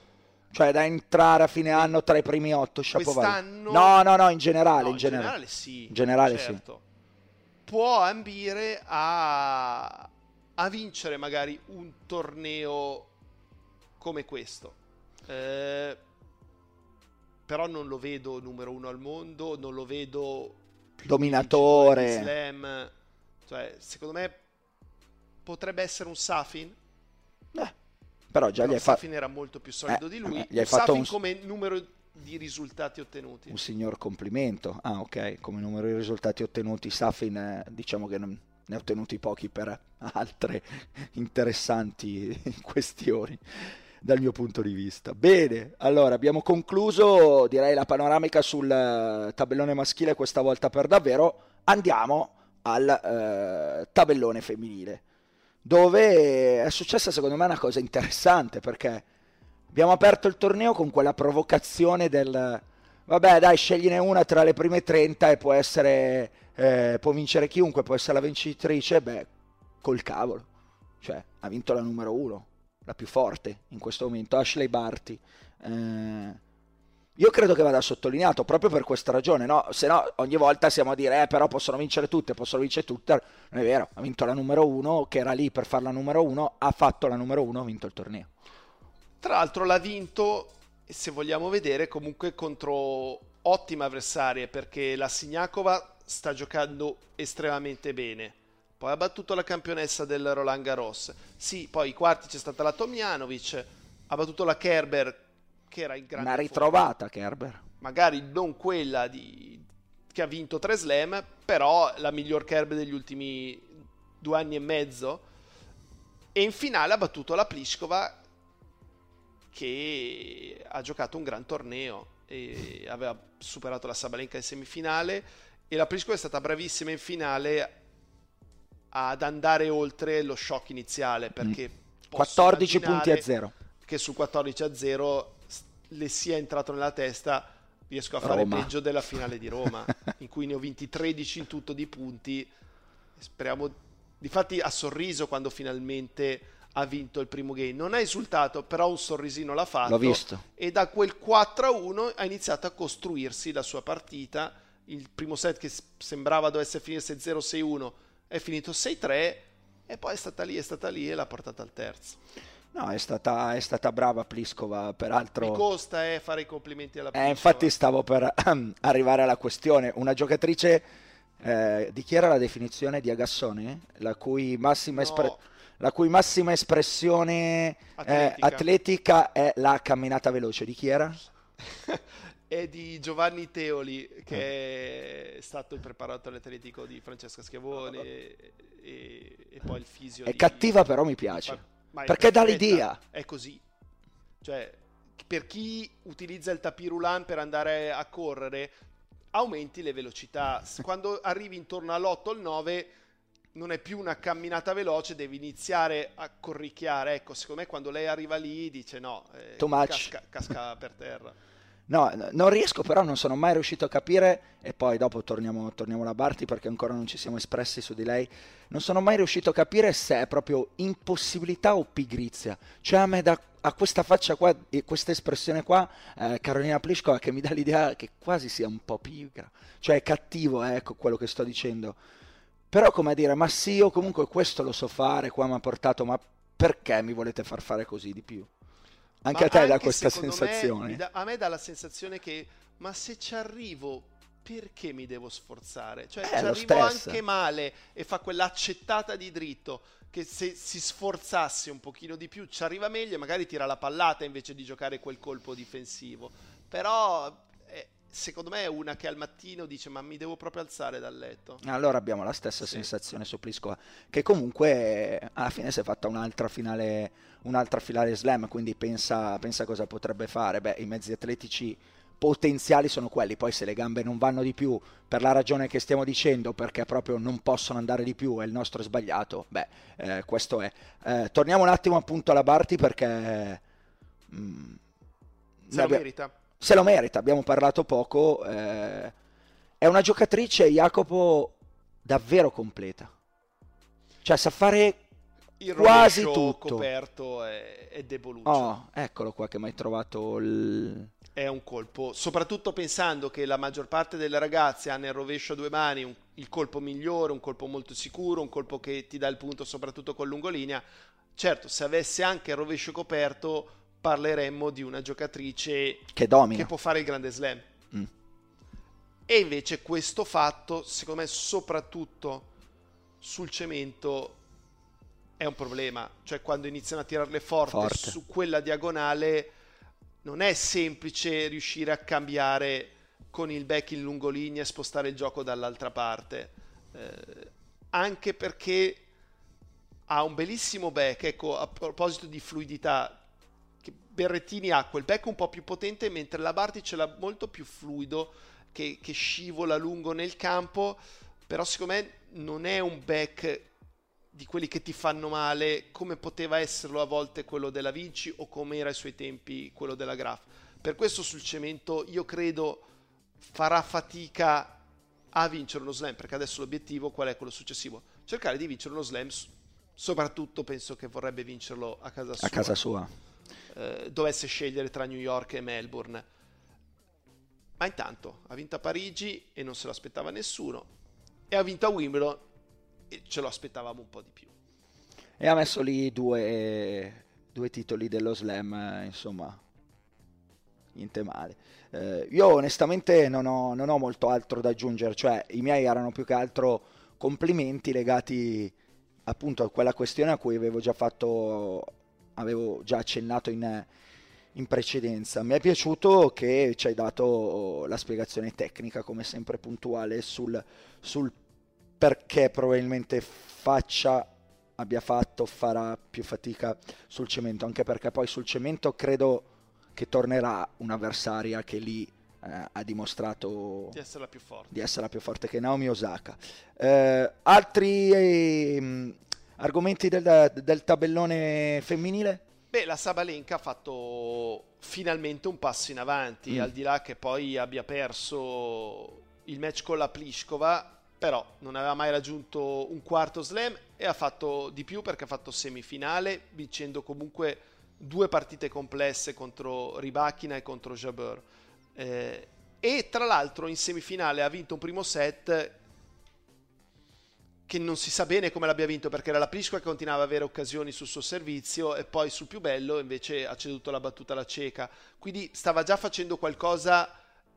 cioè da entrare a fine anno tra i primi otto. Quest'anno... No, no, no, in generale. No, in, in generale, generale sì. In generale certo. Sì. Può ambire a... a vincere magari un torneo come questo. Eh... Però non lo vedo numero uno al mondo, non lo vedo... Dominatore. Slam. Cioè, secondo me potrebbe essere un Safin. Eh. Però già Però gli hai Safin fa... era molto più solido eh, di lui, gli hai fatto Safin un... come numero di risultati ottenuti. Un signor complimento. Ah ok, come numero di risultati ottenuti Safin, eh, diciamo che non... ne ha ottenuti pochi per altre interessanti questioni. dal mio punto di vista. Bene, allora abbiamo concluso, direi, la panoramica sul tabellone maschile questa volta per davvero. Andiamo al eh, tabellone femminile, dove è successa secondo me una cosa interessante, perché abbiamo aperto il torneo con quella provocazione del vabbè dai, scegliene una tra le prime trenta e può essere eh, può vincere chiunque, può essere la vincitrice. Beh, col cavolo, cioè ha vinto la numero uno, la più forte in questo momento, Ash Barty. Eh, io credo che vada sottolineato proprio per questa ragione, no? Se no ogni volta siamo a dire eh, però possono vincere tutte, possono vincere tutte. Non è vero, ha vinto la numero uno, che era lì per fare la numero uno, ha fatto la numero uno, ha vinto il torneo. Tra l'altro l'ha vinto, se vogliamo vedere, comunque contro ottime avversarie, perché la Siniakova sta giocando estremamente bene. Poi ha battuto la campionessa del Roland Garros. Sì, poi i quarti c'è stata la Tomjanovic, ha battuto la Kerber, che era in grande forma. Una ritrovata Kerber. Magari non quella di... che ha vinto tre slam, però la miglior Kerber degli ultimi due anni e mezzo. E in finale ha battuto la Pliskova, che ha giocato un gran torneo e aveva superato la Sabalenka in semifinale, e la Pliskova è stata bravissima in finale ad andare oltre lo shock iniziale, perché mm. quattordici punti a zero, che su quattordici a zero le sia entrato nella testa riesco a fare Roma. Peggio della finale di Roma in cui ne ho vinti tredici in tutto di punti. Speriamo, difatti ha sorriso quando finalmente ha vinto il primo game, non ha esultato, però un sorrisino l'ha fatto. L'ho visto. E da quel quattro a uno ha iniziato a costruirsi la sua partita. Il primo set, che sembrava dovesse finire sei zero sei uno, è finito sei tre, e poi è stata lì, è stata lì e l'ha portata al terzo. No, è stata, è stata brava Pliskova, peraltro. Mi costa eh, fare i complimenti alla Pliskova. Eh, infatti stavo per arrivare alla questione. Una giocatrice, eh, di chi era la definizione di Agassone? La cui massima no. espressione... la cui massima espressione atletica. Eh, atletica è la camminata veloce. Di chi era? È di Giovanni Teoli, che è stato il preparatore atletico di Francesca Schiavone e, e poi il fisio. È di... cattiva, però mi piace, ma perché dà l'idea. È così, cioè per chi utilizza il tapis roulant per andare a correre aumenti le velocità. Quando arrivi intorno all'otto o al nove non è più una camminata veloce, devi iniziare a corricchiare. Ecco, secondo me quando lei arriva lì dice no, eh, casca, casca per terra. No, non riesco, però non sono mai riuscito a capire, e poi dopo torniamo, torniamo alla Barty, perché ancora non ci siamo espressi su di lei. Non sono mai riuscito a capire se è proprio impossibilità o pigrizia. Cioè a me da, a questa faccia qua, questa espressione qua, eh, Carolina Pliskova, che mi dà l'idea che quasi sia un po' pigra. Cioè è cattivo, eh, ecco quello che sto dicendo. Però come a dire, ma sì, io comunque questo lo so fare, qua mi ha portato, ma perché mi volete far fare così di più? Anche ma a te anche dà questa sensazione? Me, da, a me dà la sensazione che, ma se ci arrivo, perché mi devo sforzare? Cioè eh, ci arrivo stesso. Anche male, e fa quell'accettata di dritto, che se si sforzasse un pochino di più ci arriva meglio, magari tira la pallata invece di giocare quel colpo difensivo. Però... secondo me è una che al mattino dice ma mi devo proprio alzare dal letto. Allora abbiamo la stessa sì. sensazione su Pliskova, che comunque alla fine si è fatta un'altra finale un'altra finale slam, quindi pensa, pensa cosa potrebbe fare. Beh, i mezzi atletici potenziali sono quelli, poi se le gambe non vanno di più per la ragione che stiamo dicendo, perché proprio non possono andare di più e il nostro è sbagliato, beh eh, questo è. Eh, torniamo un attimo appunto alla Barty, perché mh, se lo merita. Se lo merita, abbiamo parlato poco, eh, è una giocatrice, Jacopo, davvero completa, cioè sa fare il quasi tutto. Coperto è, è deboluccio. Oh, eccolo qua che mi hai trovato il... È un colpo, soprattutto pensando che la maggior parte delle ragazze hanno il rovescio a due mani, un, il colpo migliore, un colpo molto sicuro, un colpo che ti dà il punto soprattutto con lungolinea. Certo, se avesse anche il rovescio coperto... parleremmo di una giocatrice che domina, che può fare il grande slam. Mm. E invece questo fatto, secondo me, soprattutto sul cemento è un problema. Cioè quando iniziano a tirarle forte, forte. Su quella diagonale non è semplice riuscire a cambiare con il back in lungolinea e spostare il gioco dall'altra parte. Eh, anche perché ha un bellissimo back. Ecco, a proposito di fluidità, che Berrettini ha quel becco un po' più potente, mentre la Barty ce l'ha molto più fluido, che, che scivola lungo nel campo, però secondo me non è un back di quelli che ti fanno male come poteva esserlo a volte quello della Vinci o come era ai suoi tempi quello della Graf. Per questo sul cemento io credo farà fatica a vincere uno slam, perché adesso l'obiettivo qual è? Quello successivo, cercare di vincere uno slam, soprattutto penso che vorrebbe vincerlo a casa sua, a casa sua. Eh, dovesse scegliere tra New York e Melbourne. Ma intanto ha vinto a Parigi e non se lo aspettava nessuno, e ha vinto a Wimbledon e ce lo aspettavamo un po' di più, e ha messo lì due, due titoli dello slam, insomma niente male. Eh, io onestamente non ho, non ho molto altro da aggiungere, cioè i miei erano più che altro complimenti legati appunto a quella questione a cui avevo già fatto avevo già accennato in, in precedenza. Mi è piaciuto che ci hai dato la spiegazione tecnica, come sempre puntuale, sul, sul perché probabilmente faccia, abbia fatto, farà più fatica sul cemento, anche perché poi sul cemento credo che tornerà un'avversaria che lì eh, ha dimostrato di essere la più forte, di essere la più forte che Naomi Osaka. Eh, altri eh, argomenti del, del tabellone femminile? Beh, la Sabalenka ha fatto finalmente un passo in avanti, mm. al di là che poi abbia perso il match con la Pliskova, però non aveva mai raggiunto un quarto slam e ha fatto di più, perché ha fatto semifinale, vincendo comunque due partite complesse contro Rybakina e contro Jabeur, eh, e tra l'altro in semifinale ha vinto un primo set che non si sa bene come l'abbia vinto, perché era la Pliskova che continuava ad avere occasioni sul suo servizio e poi sul più bello invece ha ceduto la battuta alla ceca, quindi stava già facendo qualcosa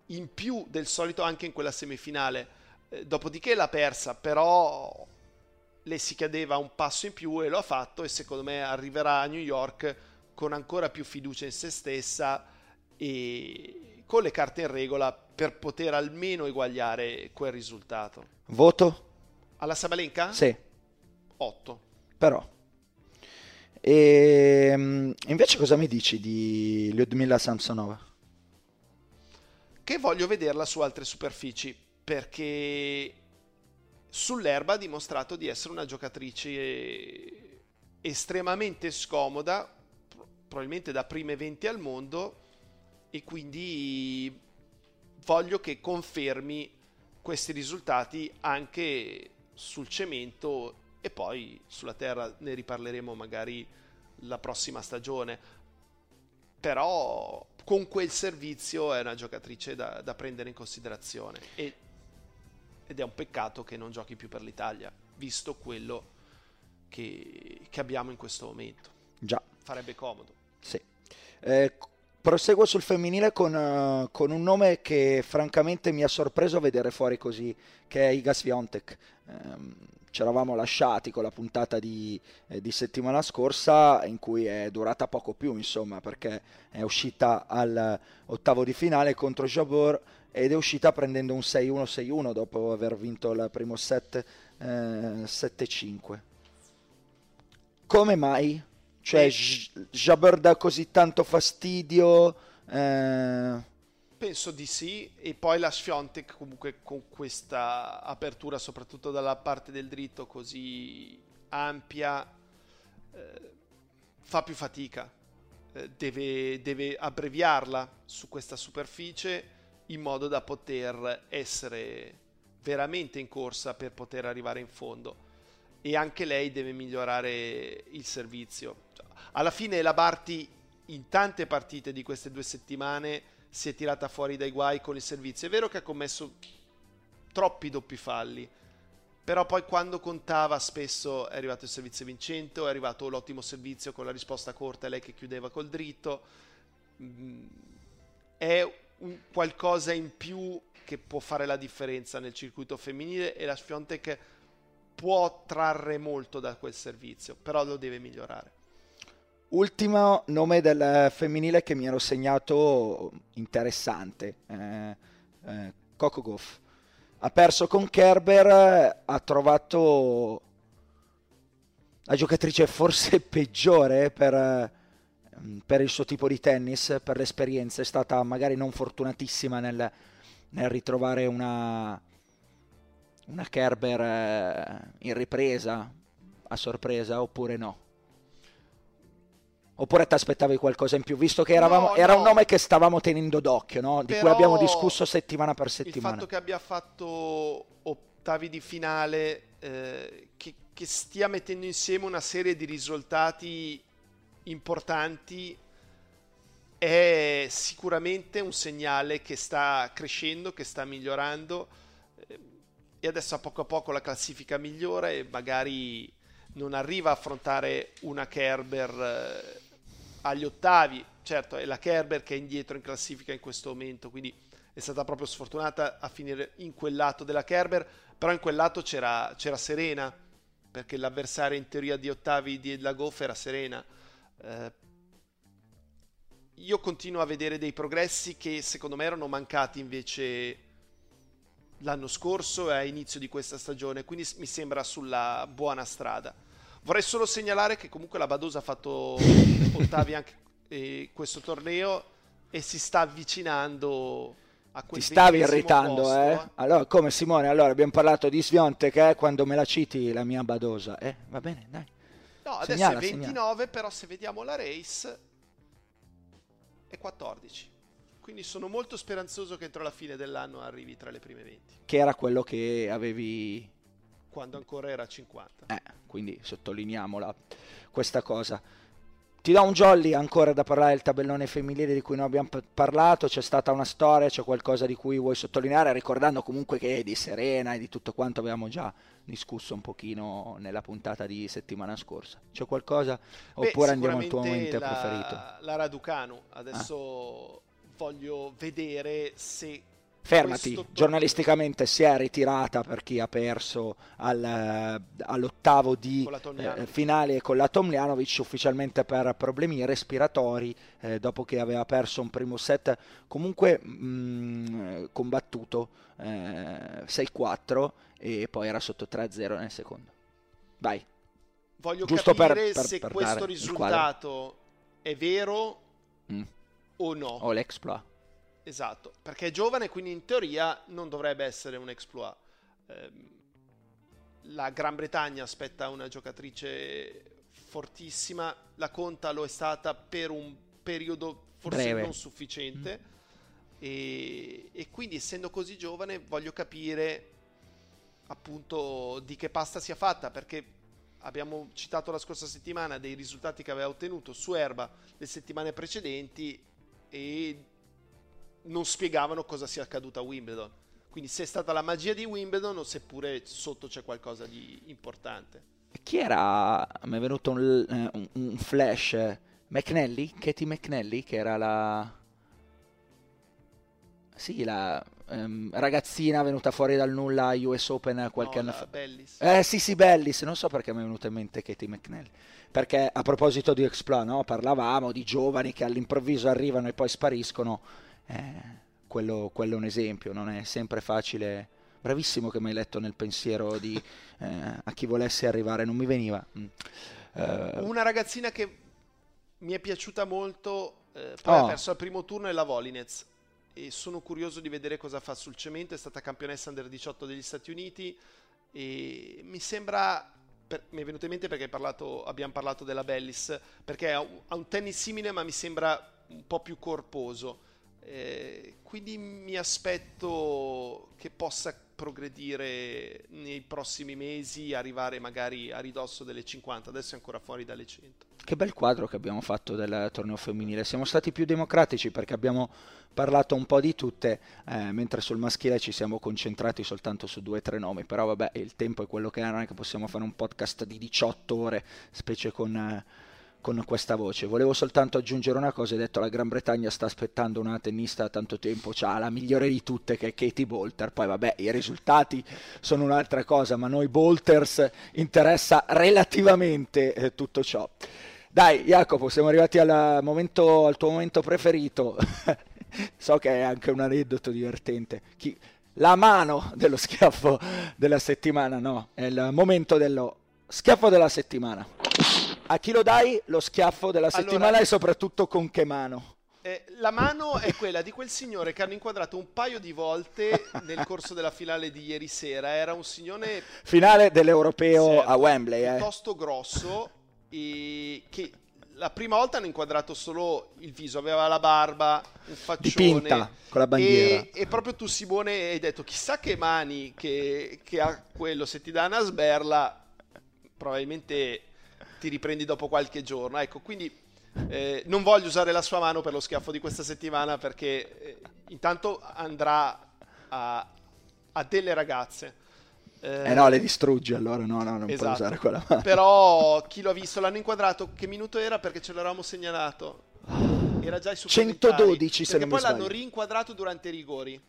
in più del solito anche in quella semifinale, eh, dopodiché l'ha persa, però le si chiedeva un passo in più e lo ha fatto, e secondo me arriverà a New York con ancora più fiducia in se stessa e con le carte in regola per poter almeno eguagliare quel risultato. Voto? Alla Sabalenka? Sì. otto. Però. E invece cosa mi dici di Lyudmila Samsonova? Che voglio vederla su altre superfici, perché sull'erba ha dimostrato di essere una giocatrice estremamente scomoda, probabilmente da prime venti al mondo, e quindi voglio che confermi questi risultati anche sul cemento, e poi sulla terra ne riparleremo magari la prossima stagione, però con quel servizio è una giocatrice da, da prendere in considerazione, e, ed è un peccato che non giochi più per l'Italia, visto quello che, che abbiamo in questo momento. Già. Farebbe comodo. Sì. Eh, proseguo sul femminile con, uh, con un nome che francamente mi ha sorpreso vedere fuori così, che è Iga Swiatek. Um, ci eravamo lasciati con la puntata di, eh, di settimana scorsa, in cui è durata poco più, insomma, perché è uscita all'ottavo di finale contro Jabeur ed è uscita prendendo un sei uno sei uno dopo aver vinto il primo set eh, sette cinque. Come mai? Cioè, Jabeur dà così tanto fastidio? Eh... Penso di sì, e poi la Swiatek comunque con questa apertura, soprattutto dalla parte del dritto, così ampia, eh, fa più fatica, eh, deve, deve abbreviarla su questa superficie in modo da poter essere veramente in corsa per poter arrivare in fondo, e anche lei deve migliorare il servizio. Alla fine la Barty in tante partite di queste due settimane si è tirata fuori dai guai con il servizio. È vero che ha commesso troppi doppi falli, però poi quando contava spesso è arrivato il servizio vincente, è arrivato l'ottimo servizio con la risposta corta, lei che chiudeva col dritto. È un qualcosa in più che può fare la differenza nel circuito femminile, e la Swiatek può trarre molto da quel servizio, però lo deve migliorare. Ultimo nome del femminile che mi ero segnato interessante, eh, eh, Coco Gauff. Ha perso con Kerber, ha trovato la giocatrice forse peggiore per, per il suo tipo di tennis, per l'esperienza, è stata magari non fortunatissima nel, nel ritrovare una, una Kerber in ripresa, a sorpresa, oppure no? Oppure ti aspettavi qualcosa in più, visto che eravamo, no, era no. un nome che stavamo tenendo d'occhio, no? Di Però cui abbiamo discusso settimana per settimana. Il fatto che abbia fatto ottavi di finale, eh, che, che stia mettendo insieme una serie di risultati importanti, è sicuramente un segnale che sta crescendo, che sta migliorando, eh, e adesso a poco a poco la classifica migliora e magari non arriva a affrontare una Kerber eh, agli ottavi. Certo, è la Kerber che è indietro in classifica in questo momento, quindi è stata proprio sfortunata a finire in quel lato della Kerber, però in quel lato c'era c'era Serena, perché l'avversaria in teoria di ottavi della Goff era Serena. Uh, io continuo a vedere dei progressi che secondo me erano mancati invece l'anno scorso e a inizio di questa stagione, quindi mi sembra sulla buona strada. Vorrei solo segnalare che comunque la Badosa ha fatto ottavi anche eh, questo torneo e si sta avvicinando a quel... Ti stavi irritando posto, eh? eh? Allora, come Simone, allora abbiamo parlato di Swiatek, eh? Quando me la citi la mia Badosa, eh? Va bene, dai. No, adesso segnala, è ventinove, segnala. Però se vediamo la race è quattordici. Quindi sono molto speranzoso che entro la fine dell'anno arrivi tra le prime venti. Che era quello che avevi... quando ancora era cinquanta. Eh, quindi sottolineiamola questa cosa. Ti do un jolly ancora da parlare del tabellone femminile di cui non abbiamo parlato. C'è stata una storia, c'è qualcosa di cui vuoi sottolineare, ricordando comunque che di Serena e di tutto quanto abbiamo già discusso un pochino nella puntata di settimana scorsa. C'è qualcosa? Beh, oppure andiamo al tuo momento la, preferito? La Raducanu. Adesso ah. voglio vedere se... Fermati, questo... giornalisticamente si è ritirata per chi ha perso al, all'ottavo di con eh, finale con la Tomjanovic, ufficialmente per problemi respiratori, eh, dopo che aveva perso un primo set comunque mh, combattuto eh, sei quattro e poi era sotto tre a zero nel secondo. Vai. Voglio Giusto capire per, per, se per questo risultato è vero mm. o no. O l'exploit. Esatto, perché è giovane, quindi in teoria non dovrebbe essere un exploit. Eh, la Gran Bretagna aspetta una giocatrice fortissima, la Conta lo è stata per un periodo forse breve, non sufficiente, mm. e, e quindi essendo così giovane voglio capire appunto di che pasta sia fatta, perché abbiamo citato la scorsa settimana dei risultati che aveva ottenuto su erba le settimane precedenti e non spiegavano cosa sia accaduto a Wimbledon, quindi se è stata la magia di Wimbledon o seppure sotto c'è qualcosa di importante. Chi era? Mi è venuto un, un, un flash. McNally? Katie McNally, che era la sì la um, ragazzina venuta fuori dal nulla a U S Open qualche no, anno fa. Bellis. Eh sì sì Bellis, non so perché mi è venuta in mente Katie McNally, perché a proposito di exploit, no? Parlavamo di giovani che all'improvviso arrivano e poi spariscono. Eh, quello, quello è un esempio, non è sempre facile. Bravissimo che mi hai letto nel pensiero di eh, a chi volesse arrivare, non mi veniva. Mm. Uh. Una ragazzina che mi è piaciuta molto, eh, poi oh. ha perso al primo turno, è la Volinez, e sono curioso di vedere cosa fa sul cemento. È stata campionessa under diciotto degli Stati Uniti e mi sembra per, mi è venuto in mente perché hai parlato, abbiamo parlato della Bellis, perché ha un, ha un tennis simile ma mi sembra un po' più corposo. Eh, quindi mi aspetto che possa progredire nei prossimi mesi, arrivare magari a ridosso delle cinquanta, adesso è ancora fuori dalle cento. Che bel quadro che abbiamo fatto del torneo femminile, siamo stati più democratici perché abbiamo parlato un po' di tutte, eh, mentre sul maschile ci siamo concentrati soltanto su due o tre nomi, però vabbè, il tempo è quello che è, non è che possiamo fare un podcast di diciotto ore, specie con... Eh, con questa voce. Volevo soltanto aggiungere una cosa, hai detto la Gran Bretagna sta aspettando una tennista da tanto tempo, c'ha la migliore di tutte che è Katie Bolter, poi vabbè i risultati sono un'altra cosa, ma noi Bolters interessa relativamente eh, tutto ciò. Dai Jacopo, siamo arrivati al, momento, al tuo momento preferito, so che è anche un aneddoto divertente. Chi... La mano dello schiaffo della settimana, no, è il momento dello schiaffo della settimana. A chi lo dai lo schiaffo della settimana, allora, e soprattutto con che mano? Eh, la mano è quella di quel signore che hanno inquadrato un paio di volte nel corso della finale di ieri sera. Era un signore... Finale dell'Europeo, certo, a Wembley. Piuttosto eh. grosso, e che la prima volta hanno inquadrato solo il viso, aveva la barba, un faccione. Dipinta, con la bandiera. E, e proprio tu, Simone, hai detto chissà che mani che, che ha quello, se ti dà una sberla probabilmente ti riprendi dopo qualche giorno. Ecco, quindi... Eh, non voglio usare la sua mano per lo schiaffo di questa settimana, perché eh, intanto andrà a, a delle ragazze. Eh, eh no, le distrugge, allora no, no, non esatto. puoi usare quella mano. Però chi lo ha visto, l'hanno inquadrato, che minuto era? Perché ce l'avevamo segnalato. Era già ai centododici, se non mi sbaglio. Perché poi l'hanno rinquadrato durante i rigori.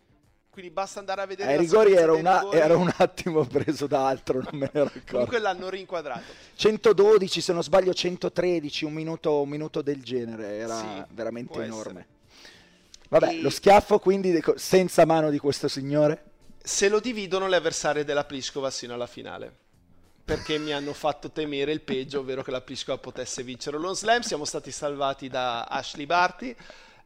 Quindi basta andare a vedere. Ai rigori era, una, rigori era un attimo preso da altro, non me ne ero accorto. Comunque l'hanno rinquadrato. centododici, se non sbaglio centotredici, un minuto, un minuto del genere, era sì, veramente enorme. Essere. Vabbè, e... lo schiaffo quindi senza mano di questo signore? Se lo dividono le avversarie della Pliskova sino alla finale. Perché mi hanno fatto temere il peggio, ovvero che la Pliskova potesse vincere l'On Slam. Siamo stati salvati da Ash Barty.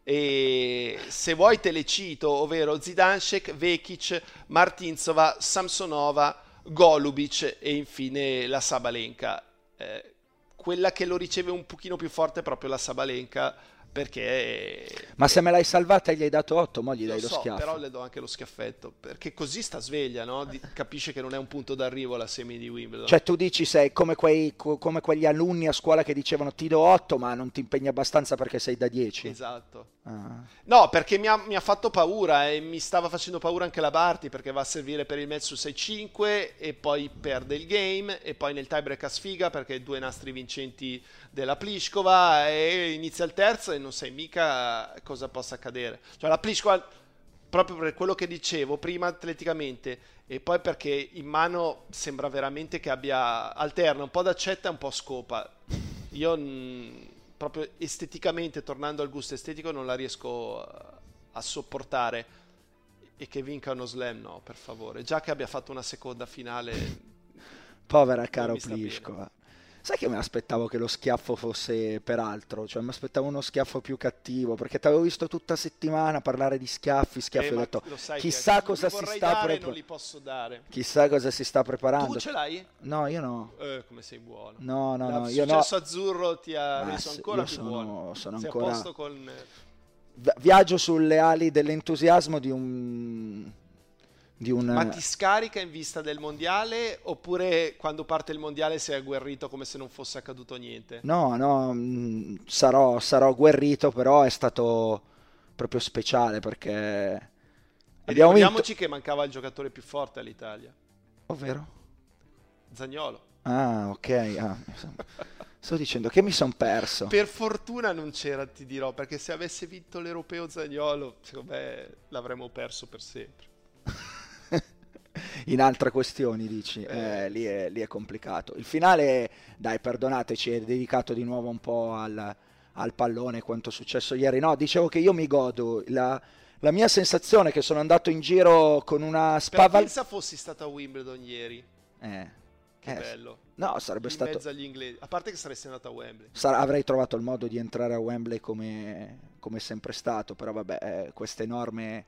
E se vuoi te le cito, ovvero Zidanšek, Vekic, Martinzova, Samsonova, Golubic e infine la Sabalenka. Eh, quella che lo riceve un pochino più forte è proprio la Sabalenka, perché... Ma se me l'hai salvata e gli hai dato otto, mo gli dai lo, lo so, schiaffo. Però le do anche lo schiaffetto, perché così sta sveglia, no? Di, capisce che non è un punto d'arrivo la semi di Wimbledon. Cioè tu dici sei come, quei, come quegli alunni a scuola che dicevano ti do otto ma non ti impegni abbastanza perché sei da dieci. Esatto. Ah. No, perché mi ha, mi ha fatto paura e mi stava facendo paura anche la Barty, perché va a servire per il match su sei cinque e poi perde il game e poi nel tiebreak a sfiga perché due nastri vincenti della Pliskova e inizia il terzo e non sai mica cosa possa accadere. Cioè la Pliskova, proprio per quello che dicevo prima atleticamente e poi perché in mano sembra veramente che abbia, alterna un po' d'accetta e un po' scopa. Io... Mh, proprio esteticamente, tornando al gusto estetico, non la riesco a sopportare. E che vinca uno slam, no, per favore. Già che abbia fatto una seconda finale. Povera caro Pliskova. Sai che mi aspettavo che lo schiaffo fosse per altro, cioè mi aspettavo uno schiaffo più cattivo, perché t'avevo visto tutta settimana parlare di schiaffi, schiaffi, eh, ho detto, chissà cosa si sta pre- non li posso dare. Chissà cosa si sta preparando. Tu ce l'hai? No, io no. Eh, come sei buono. No, no, no, io no. Il successo azzurro ti ha Ma reso ancora più sono, buono. Sono ancora sei a posto con viaggio sulle ali dell'entusiasmo di un Di un... Ma ti scarica in vista del mondiale oppure quando parte il mondiale sei agguerrito come se non fosse accaduto niente? No, no, sarò, sarò agguerrito, però è stato proprio speciale perché... E abbiamo ricordiamoci vinto... che mancava il giocatore più forte all'Italia. Ovvero? Zaniolo. Ah, ok. Ah. Sto dicendo che mi son perso. Per fortuna non c'era, ti dirò, perché se avesse vinto l'Europeo Zaniolo, secondo me l'avremmo perso per sempre. In altre questioni dici, eh, lì, è, lì è complicato. Il finale, dai, perdonateci, è dedicato di nuovo un po' al, al pallone, quanto è successo ieri. No, dicevo che io mi godo la, la mia sensazione che sono andato in giro con una spavalda. Pensa fossi stato a Wimbledon ieri, eh, che eh, bello. No, sarebbe in stato mezzo agli inglesi. A parte che saresti andato a Wembley, Sar- avrei trovato il modo di entrare a Wembley come come sempre stato. Però vabbè, eh, questa enorme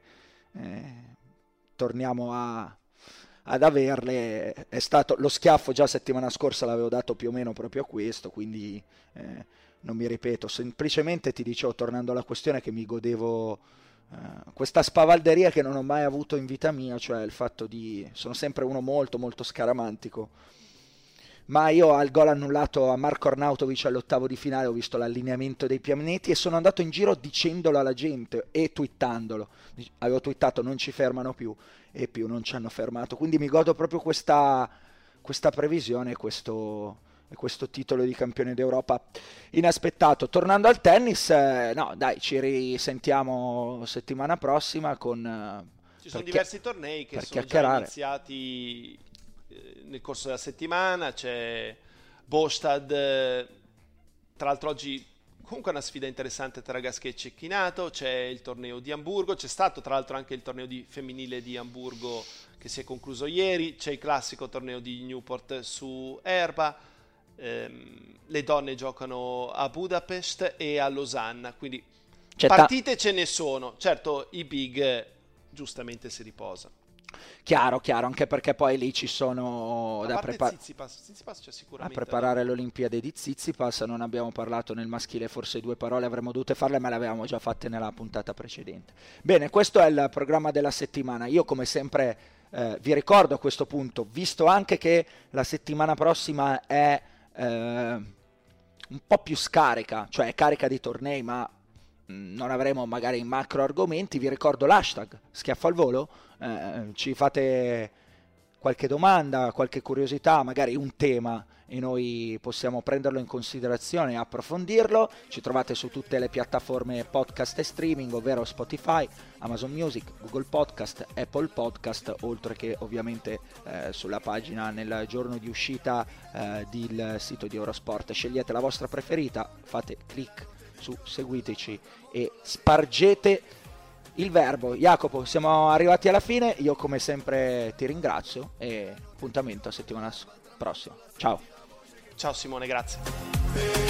eh, torniamo a ad averle. È stato lo schiaffo, già settimana scorsa l'avevo dato più o meno proprio a questo, quindi eh, non mi ripeto, semplicemente ti dicevo, tornando alla questione, che mi godevo eh, questa spavalderia che non ho mai avuto in vita mia, cioè il fatto di, sono sempre uno molto molto scaramantico, ma io al gol annullato a Marko Arnautovic all'ottavo di finale ho visto l'allineamento dei pianeti e sono andato in giro dicendolo alla gente e twittandolo. Avevo twittato non ci fermano più e più non ci hanno fermato, quindi mi godo proprio questa, questa previsione e questo, questo titolo di campione d'Europa inaspettato. Tornando al tennis, no dai, ci risentiamo settimana prossima con... Ci sono diversi tornei che sono già iniziati... nel corso della settimana. C'è Båstad, tra l'altro oggi comunque una sfida interessante tra Gasquet e Cecchinato, c'è il torneo di Amburgo, c'è stato tra l'altro anche il torneo di femminile di Amburgo che si è concluso ieri, c'è il classico torneo di Newport su erba, ehm, le donne giocano a Budapest e a Losanna, quindi c'è partite ta- ce ne sono. Certo, i big giustamente si riposano. Chiaro, chiaro, anche perché poi lì ci sono da preparare. Tsitsipas, Tsitsipas c'è sicuramente. A preparare l'Olimpiade di Tsitsipas, non abbiamo parlato nel maschile, forse due parole avremmo dovuto farle, ma le avevamo già fatte nella puntata precedente. Bene, questo è il programma della settimana. Io come sempre eh, vi ricordo a questo punto, visto anche che la settimana prossima è eh, un po' più scarica, cioè è carica di tornei, ma non avremo magari macro argomenti, vi ricordo l'hashtag Schiaffo al Volo, eh, ci fate qualche domanda, qualche curiosità, magari un tema e noi possiamo prenderlo in considerazione e approfondirlo. Ci trovate su tutte le piattaforme podcast e streaming, ovvero Spotify, Amazon Music, Google Podcast, Apple Podcast, oltre che ovviamente eh, sulla pagina nel giorno di uscita eh, del sito di Eurosport. Scegliete la vostra preferita, fate click su seguiteci e spargete il verbo. Jacopo, siamo arrivati alla fine, io come sempre ti ringrazio e appuntamento a settimana prossima. Ciao ciao Simone, grazie.